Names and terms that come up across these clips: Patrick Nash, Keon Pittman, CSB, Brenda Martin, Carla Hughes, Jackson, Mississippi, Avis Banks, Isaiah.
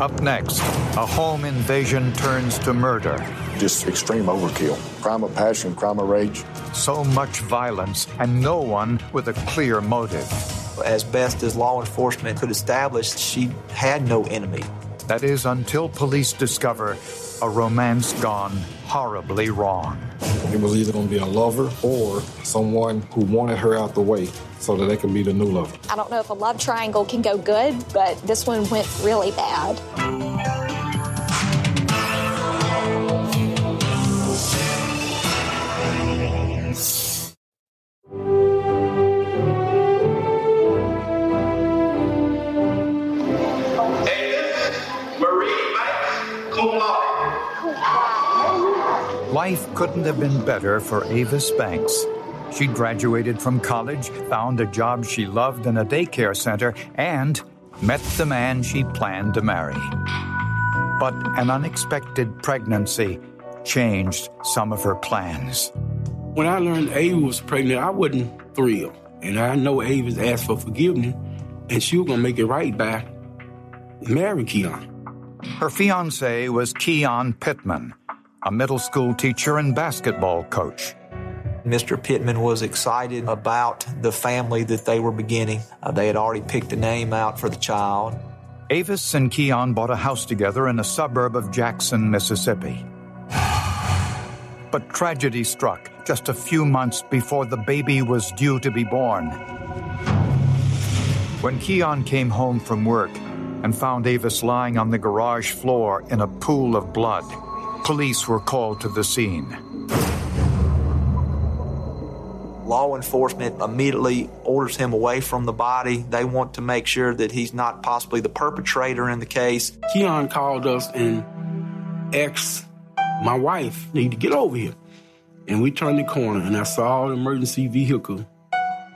Up next, a home invasion turns to murder. Just extreme overkill. Crime of passion, crime of rage. So much violence and no one with a clear motive. As best as law enforcement could establish, she had no enemy. That is until police discover a romance gone horribly wrong. It was either going to be a lover or someone who wanted her out the way so that they could be the new lover. I don't know if a love triangle can go good, but this one went really bad. Life couldn't have been better for Avis Banks. She graduated from college, found a job she loved in a daycare center, and met the man she planned to marry. But an unexpected pregnancy changed some of her plans. When I learned Avis was pregnant, I wasn't thrilled. And I know Avis asked for forgiveness, and she was going to make it right by marrying Keon. Her fiancé was Keon Pittman, a middle school teacher and basketball coach. Mr. Pittman was excited about the family that they were beginning. They had already picked a name out for the child. Avis and Keon bought a house together in a suburb of Jackson, Mississippi. But tragedy struck just a few months before the baby was due to be born. When Keon came home from work and found Avis lying on the garage floor in a pool of blood, police were called to the scene. Law enforcement immediately orders him away from the body. They want to make sure that he's not possibly the perpetrator in the case. Keon called us and asked, my wife need to get over here. And we turned the corner and I saw all the emergency vehicle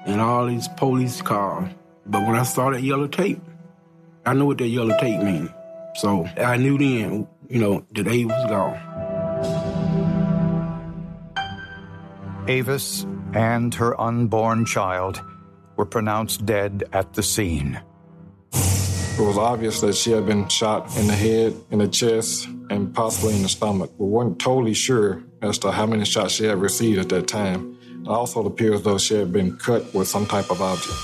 and all these police cars. But when I saw that yellow tape, I knew what that yellow tape meant. So I knew then, that Avis was gone. Avis and her unborn child were pronounced dead at the scene. It was obvious that she had been shot in the head, in the chest, and possibly in the stomach. We weren't totally sure as to how many shots she had received at that time. It also appears, though, she had been cut with some type of object.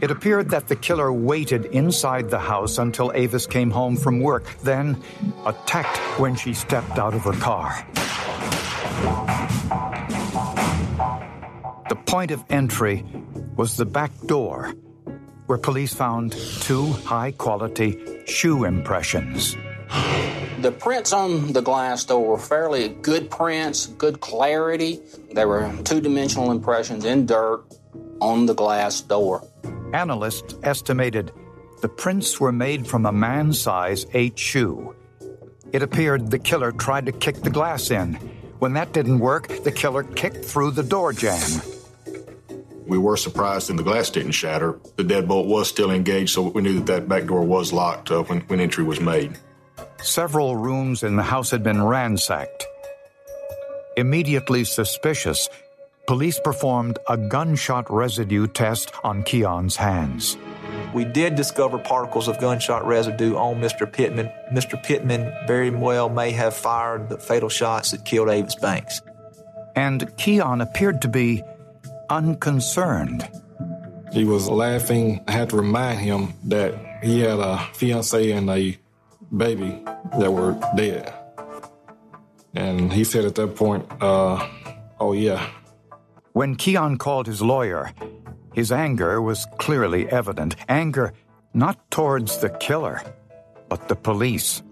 It appeared that the killer waited inside the house until Avis came home from work, then attacked when she stepped out of her car. The point of entry was the back door, where police found 2 high-quality shoe impressions. The prints on the glass door were fairly good prints, good clarity. They were two-dimensional impressions in dirt on the glass door. Analysts estimated the prints were made from a man-size 8 shoe. It appeared the killer tried to kick the glass in. When that didn't work, the killer kicked through the door jamb. We were surprised and the glass didn't shatter. The deadbolt was still engaged, so we knew that back door was locked when entry was made. Several rooms in the house had been ransacked. Immediately suspicious, police performed a gunshot residue test on Keon's hands. We did discover particles of gunshot residue on Mr. Pittman. Mr. Pittman very well may have fired the fatal shots that killed Avis Banks. And Keon appeared to be unconcerned. He was laughing. I had to remind him that he had a fiancé and a baby that were dead. And he said at that point, oh, yeah. When Keon called his lawyer, his anger was clearly evident. Anger not towards the killer, but the police.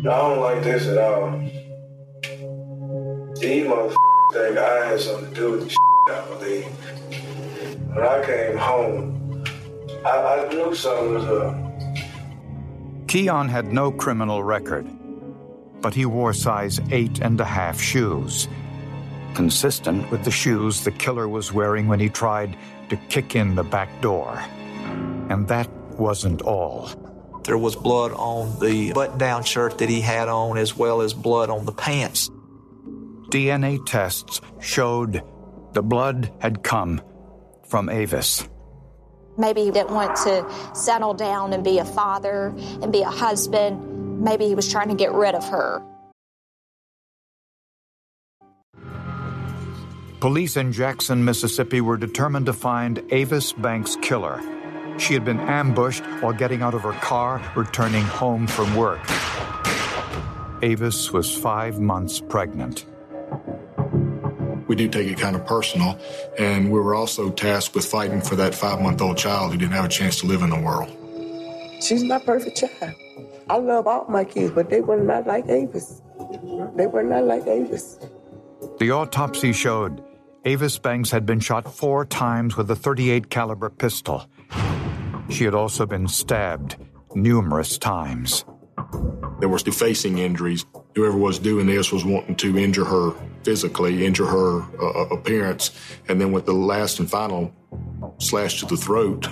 I don't like this at all. These motherfuckers think I had something to do with this shit, I believe. When I came home, I knew something was up. Keon had no criminal record, but he wore size 8.5 shoes, consistent with the shoes the killer was wearing when he tried to kick in the back door. And that wasn't all. There was blood on the button-down shirt that he had on, as well as blood on the pants. DNA tests showed the blood had come from Avis. Maybe he didn't want to settle down and be a father and be a husband. Maybe he was trying to get rid of her. Police in Jackson, Mississippi were determined to find Avis Banks' killer. She had been ambushed while getting out of her car, returning home from work. Avis was 5 months pregnant. We do take it kind of personal, and we were also tasked with fighting for that 5-month-old child who didn't have a chance to live in the world. She's my perfect child. I love all my kids, but they were not like Avis. They were not like Avis. The autopsy showed Avis Banks had been shot 4 times with a .38 caliber pistol. She had also been stabbed numerous times. There was defacing injuries. Whoever was doing this was wanting to injure her physically, injure her appearance, and then with the last and final slash to the throat,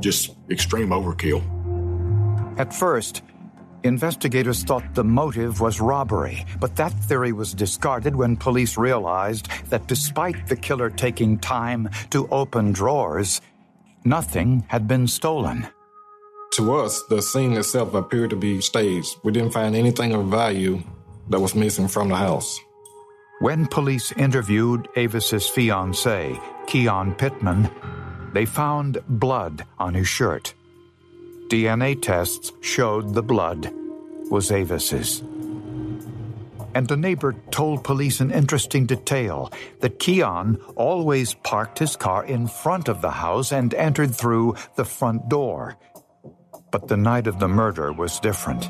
just extreme overkill. At first, investigators thought the motive was robbery, but that theory was discarded when police realized that despite the killer taking time to open drawers, nothing had been stolen. To us, the scene itself appeared to be staged. We didn't find anything of value that was missing from the house. When police interviewed Avis's fiancé, Keon Pittman, they found blood on his shirt. DNA tests showed the blood was Avis's. And a neighbor told police an interesting detail, that Keon always parked his car in front of the house and entered through the front door. But the night of the murder was different.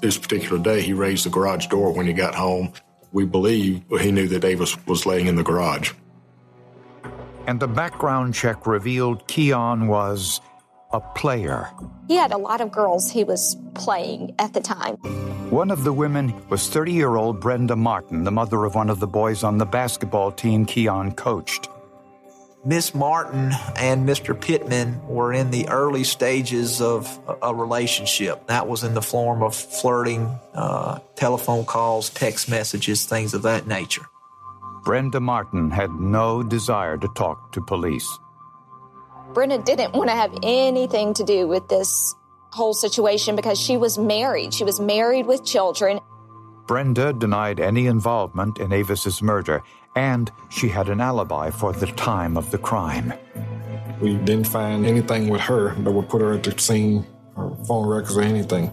This particular day, he raised the garage door when he got home. We believe he knew that Avis was laying in the garage. And the background check revealed Keon was a player. He had a lot of girls he was playing at the time. One of the women was 30-year-old Brenda Martin, the mother of one of the boys on the basketball team Keon coached. Miss Martin and Mr. Pittman were in the early stages of a relationship. That was in the form of flirting, telephone calls, text messages, things of that nature. Brenda Martin had no desire to talk to police. Brenda didn't want to have anything to do with this whole situation because she was married. She was married with children. Brenda denied any involvement in Avis's murder, and she had an alibi for the time of the crime. We didn't find anything with her that would put her at the scene, or phone records or anything.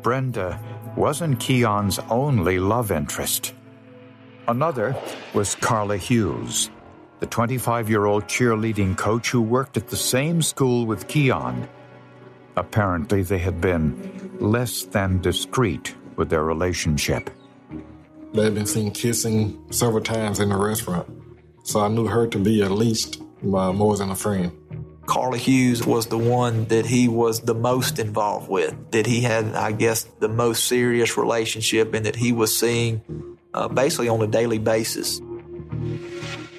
Brenda wasn't Keon's only love interest. Another was Carla Hughes, the 25-year-old cheerleading coach who worked at the same school with Keon. Apparently, they had been less than discreet with their relationship. They had been seen kissing several times in the restaurant, so I knew her to be at least more than a friend. Carla Hughes was the one that he was the most involved with, that he had, I guess, the most serious relationship and that he was seeing basically on a daily basis.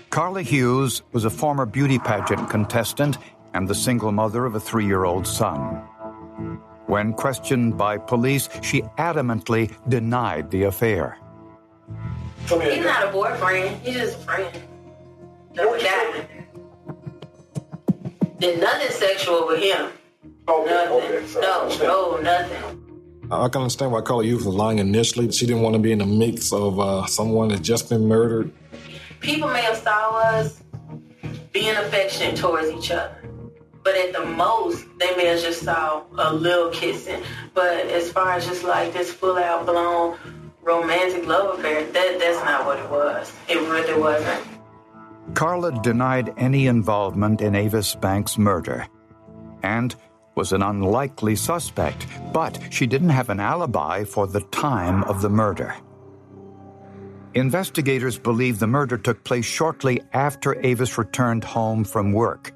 Carla Hughes was a former beauty pageant contestant and the single mother of a 3-year-old son. When questioned by police, she adamantly denied the affair. He's not a boyfriend. He's just a friend. There's nothing sexual with him. Nothing. Nothing. I can understand why Carla Hughes was lying initially. She didn't want to be in the mix of someone that's just been murdered. People may have saw us being affectionate towards each other. But at the most, they may have just saw a little kissing. But as far as just like this full-out blown romantic love affair, that's not what it was. It really wasn't. Carla denied any involvement in Avis Banks' murder and was an unlikely suspect, but she didn't have an alibi for the time of the murder. Investigators believe the murder took place shortly after Avis returned home from work.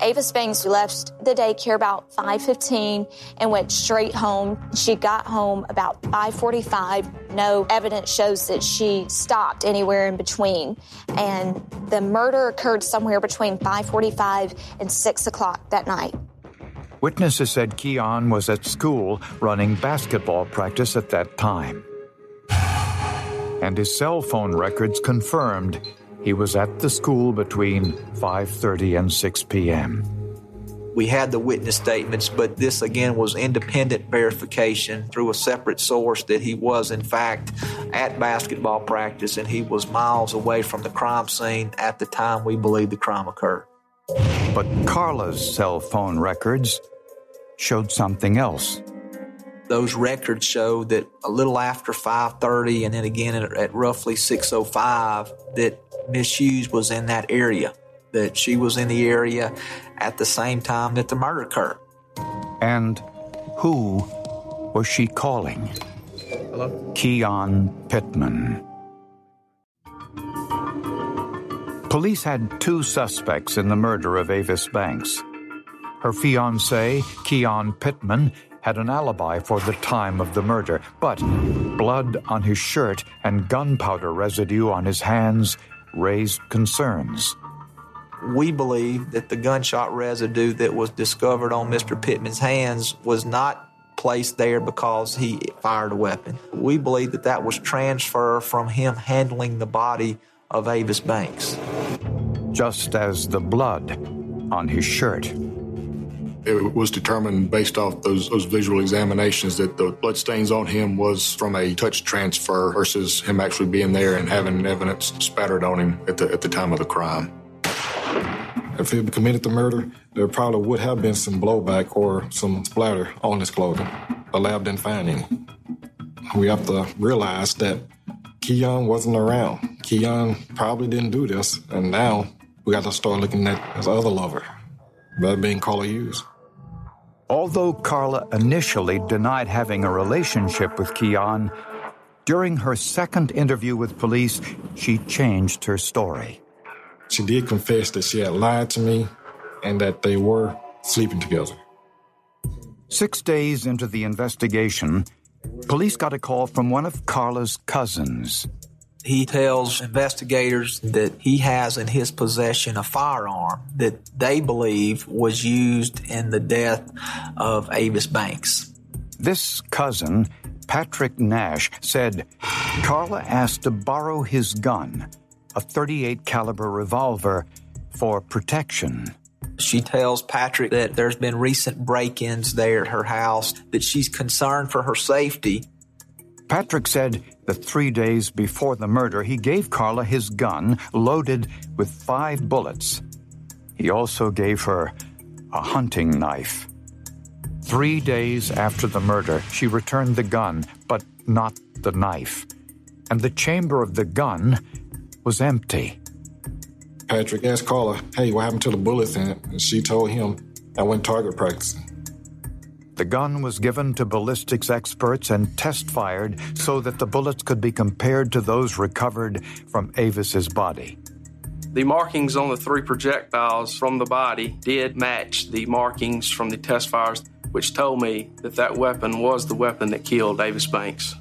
Avis Banks left the daycare about 5:15 and went straight home. She got home about 5:45. No evidence shows that she stopped anywhere in between. And the murder occurred somewhere between 5:45 and 6 o'clock that night. Witnesses said Keon was at school running basketball practice at that time. And his cell phone records confirmed he was at the school between 5:30 and 6 p.m. We had the witness statements, but this, again, was independent verification through a separate source that he was, in fact, at basketball practice and he was miles away from the crime scene at the time we believe the crime occurred. But Carla's cell phone records showed something else. Those records show that a little after 5:30 and then again at roughly 6:05 that Miss Hughes was in that area, that she was in the area at the same time that the murder occurred. And who was she calling? Hello? Keon Pittman. Police had two suspects in the murder of Avis Banks. Her fiancé, Keon Pittman, had an alibi for the time of the murder, but blood on his shirt and gunpowder residue on his hands raised concerns. We believe that the gunshot residue that was discovered on Mr. Pittman's hands was not placed there because he fired a weapon. We believe that that was transfer from him handling the body of Avis Banks. Just as the blood on his shirt. It was determined based off those visual examinations that the bloodstains on him was from a touch transfer versus him actually being there and having evidence spattered on him at the time of the crime. If he had committed the murder, there probably would have been some blowback or some splatter on his clothing. The lab didn't find any. We have to realize that Keon wasn't around. Keon probably didn't do this, and now we got to start looking at his other lover, that being Carla Hughes. Although Carla initially denied having a relationship with Keon, during her second interview with police, she changed her story. She did confess that she had lied to me and that they were sleeping together. 6 days into the investigation, police got a call from one of Carla's cousins. He tells investigators that he has in his possession a firearm that they believe was used in the death of Avis Banks. This cousin, Patrick Nash, said Carla asked to borrow his gun, a .38 caliber revolver, for protection. She tells Patrick that there's been recent break-ins there at her house, that she's concerned for her safety. Patrick said that 3 days before the murder, he gave Carla his gun loaded with 5 bullets. He also gave her a hunting knife. 3 days after the murder, she returned the gun, but not the knife. And the chamber of the gun was empty. Patrick asked Carla, hey, what happened to the bullets? And she told him, I went target practicing. The gun was given to ballistics experts and test-fired so that the bullets could be compared to those recovered from Avis's body. The markings on the 3 projectiles from the body did match the markings from the test fires, which told me that weapon was the weapon that killed Avis Banks.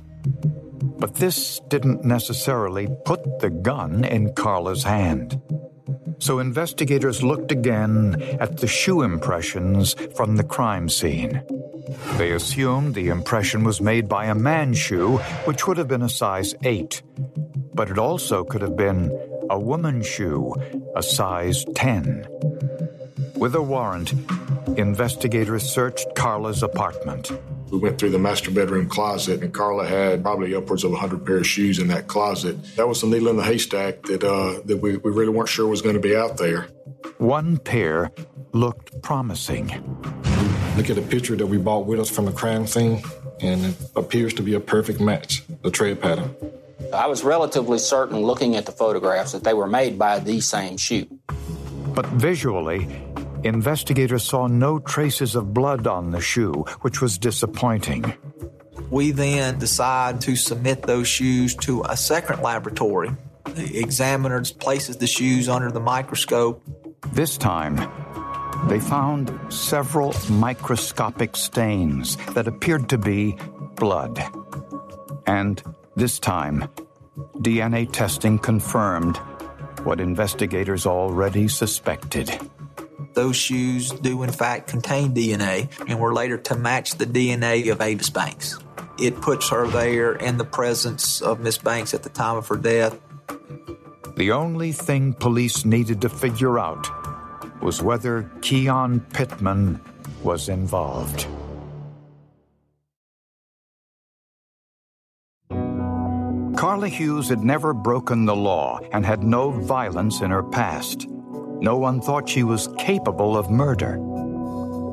But this didn't necessarily put the gun in Carla's hand. So investigators looked again at the shoe impressions from the crime scene. They assumed the impression was made by a man's shoe, which would have been a size 8. But it also could have been a woman's shoe, a size 10. With a warrant, investigators searched Carla's apartment. We went through the master bedroom closet, and Carla had probably upwards of 100 pair of shoes in that closet. That was the needle in the haystack that we really weren't sure was going to be out there. One pair looked promising. Look at a picture that we bought with us from the crime scene, and it appears to be a perfect match, the tread pattern. I was relatively certain, looking at the photographs, that they were made by the same shoe. But visually, investigators saw no traces of blood on the shoe, which was disappointing. We then decide to submit those shoes to a second laboratory. The examiner places the shoes under the microscope. This time, they found several microscopic stains that appeared to be blood. And this time, DNA testing confirmed what investigators already suspected. Those shoes do, in fact, contain DNA and were later to match the DNA of Avis Banks. It puts her there in the presence of Miss Banks at the time of her death. The only thing police needed to figure out was whether Keon Pittman was involved. Carla Hughes had never broken the law and had no violence in her past. No one thought she was capable of murder.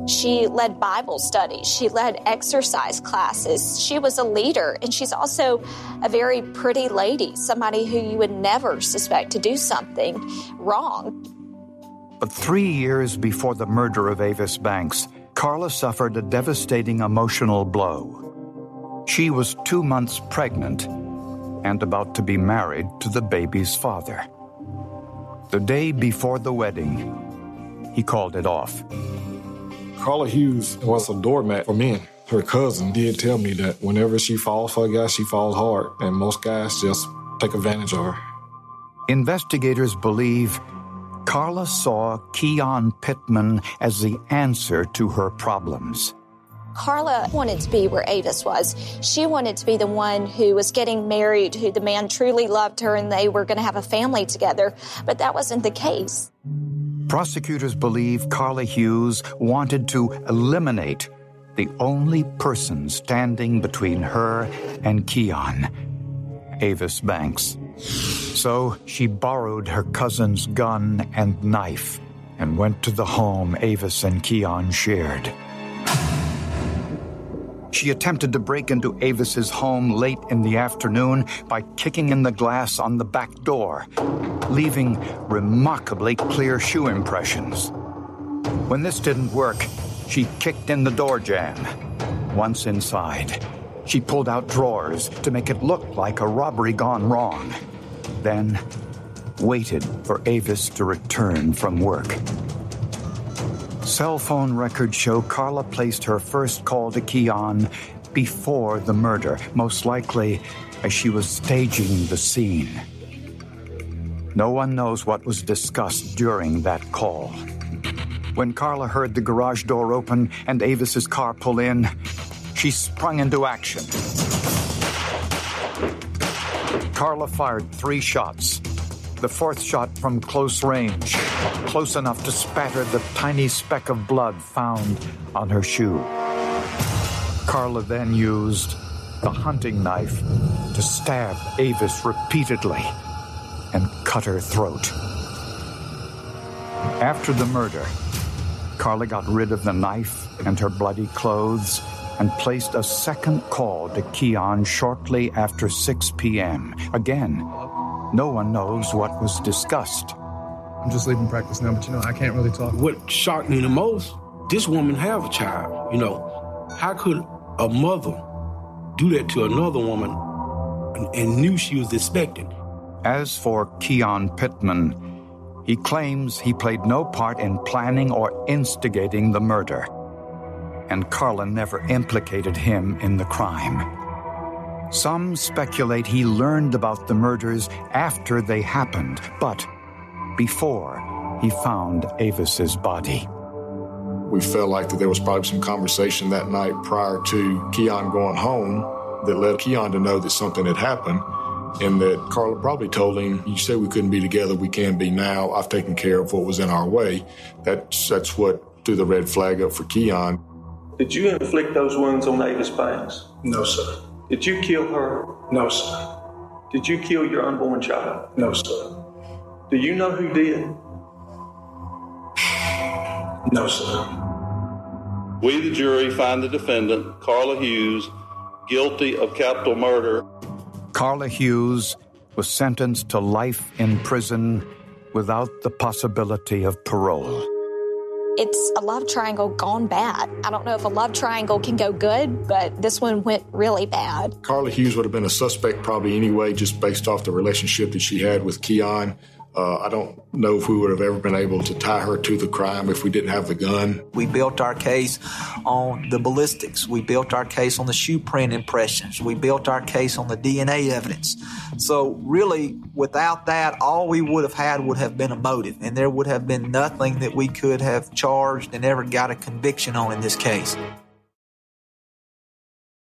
She led Bible studies. She led exercise classes. She was a leader, and she's also a very pretty lady, somebody who you would never suspect to do something wrong. But 3 years before the murder of Avis Banks, Carla suffered a devastating emotional blow. She was 2 months pregnant and about to be married to the baby's father. The day before the wedding, he called it off. Carla Hughes was a doormat for men. Her cousin did tell me that whenever she falls for a guy, she falls hard, and most guys just take advantage of her. Investigators believe Carla saw Keon Pittman as the answer to her problems. Carla wanted to be where Avis was. She wanted to be the one who was getting married, who the man truly loved her, and they were going to have a family together. But that wasn't the case. Prosecutors believe Carla Hughes wanted to eliminate the only person standing between her and Keon, Avis Banks. So she borrowed her cousin's gun and knife and went to the home Avis and Keon shared. She attempted to break into Avis's home late in the afternoon by kicking in the glass on the back door, leaving remarkably clear shoe impressions. When this didn't work, she kicked in the door jamb. Once inside, she pulled out drawers to make it look like a robbery gone wrong, then waited for Avis to return from work. Cell phone records show Carla placed her first call to Keon before the murder, most likely as she was staging the scene. No one knows what was discussed during that call. When Carla heard the garage door open and Avis's car pull in, she sprung into action. Carla fired 3 shots. The 4th shot from close range, close enough to spatter the tiny speck of blood found on her shoe. Carla then used the hunting knife to stab Avis repeatedly and cut her throat. After the murder, Carla got rid of the knife and her bloody clothes and placed a second call to Keon shortly after 6 p.m. Again, no one knows what was discussed. I'm just leaving practice now, but, I can't really talk. What shocked me the most, this woman have a child. How could a mother do that to another woman and knew she was expecting? As for Keon Pittman, he claims he played no part in planning or instigating the murder, and Carla never implicated him in the crime. Some speculate he learned about the murders after they happened, but before he found Avis's body. We felt like that there was probably some conversation that night prior to Keon going home that led Keon to know that something had happened, and that Carla probably told him, "You said we couldn't be together, we can be now. I've taken care of what was in our way." That's what threw the red flag up for Keon. Did you inflict those wounds on Avis Banks? No, sir. Did you kill her? No, sir. Did you kill your unborn child? No, sir. Do you know who did? No, sir. We, the jury, find the defendant, Carla Hughes, guilty of capital murder. Carla Hughes was sentenced to life in prison without the possibility of parole. It's a love triangle gone bad. I don't know if a love triangle can go good, but this one went really bad. Carla Hughes would have been a suspect probably anyway, just based off the relationship that she had with Keon. I don't know if we would have ever been able to tie her to the crime if we didn't have the gun. We built our case on the ballistics. We built our case on the shoe print impressions. We built our case on the DNA evidence. So really, without that, all we would have had would have been a motive, and there would have been nothing that we could have charged and ever got a conviction on in this case.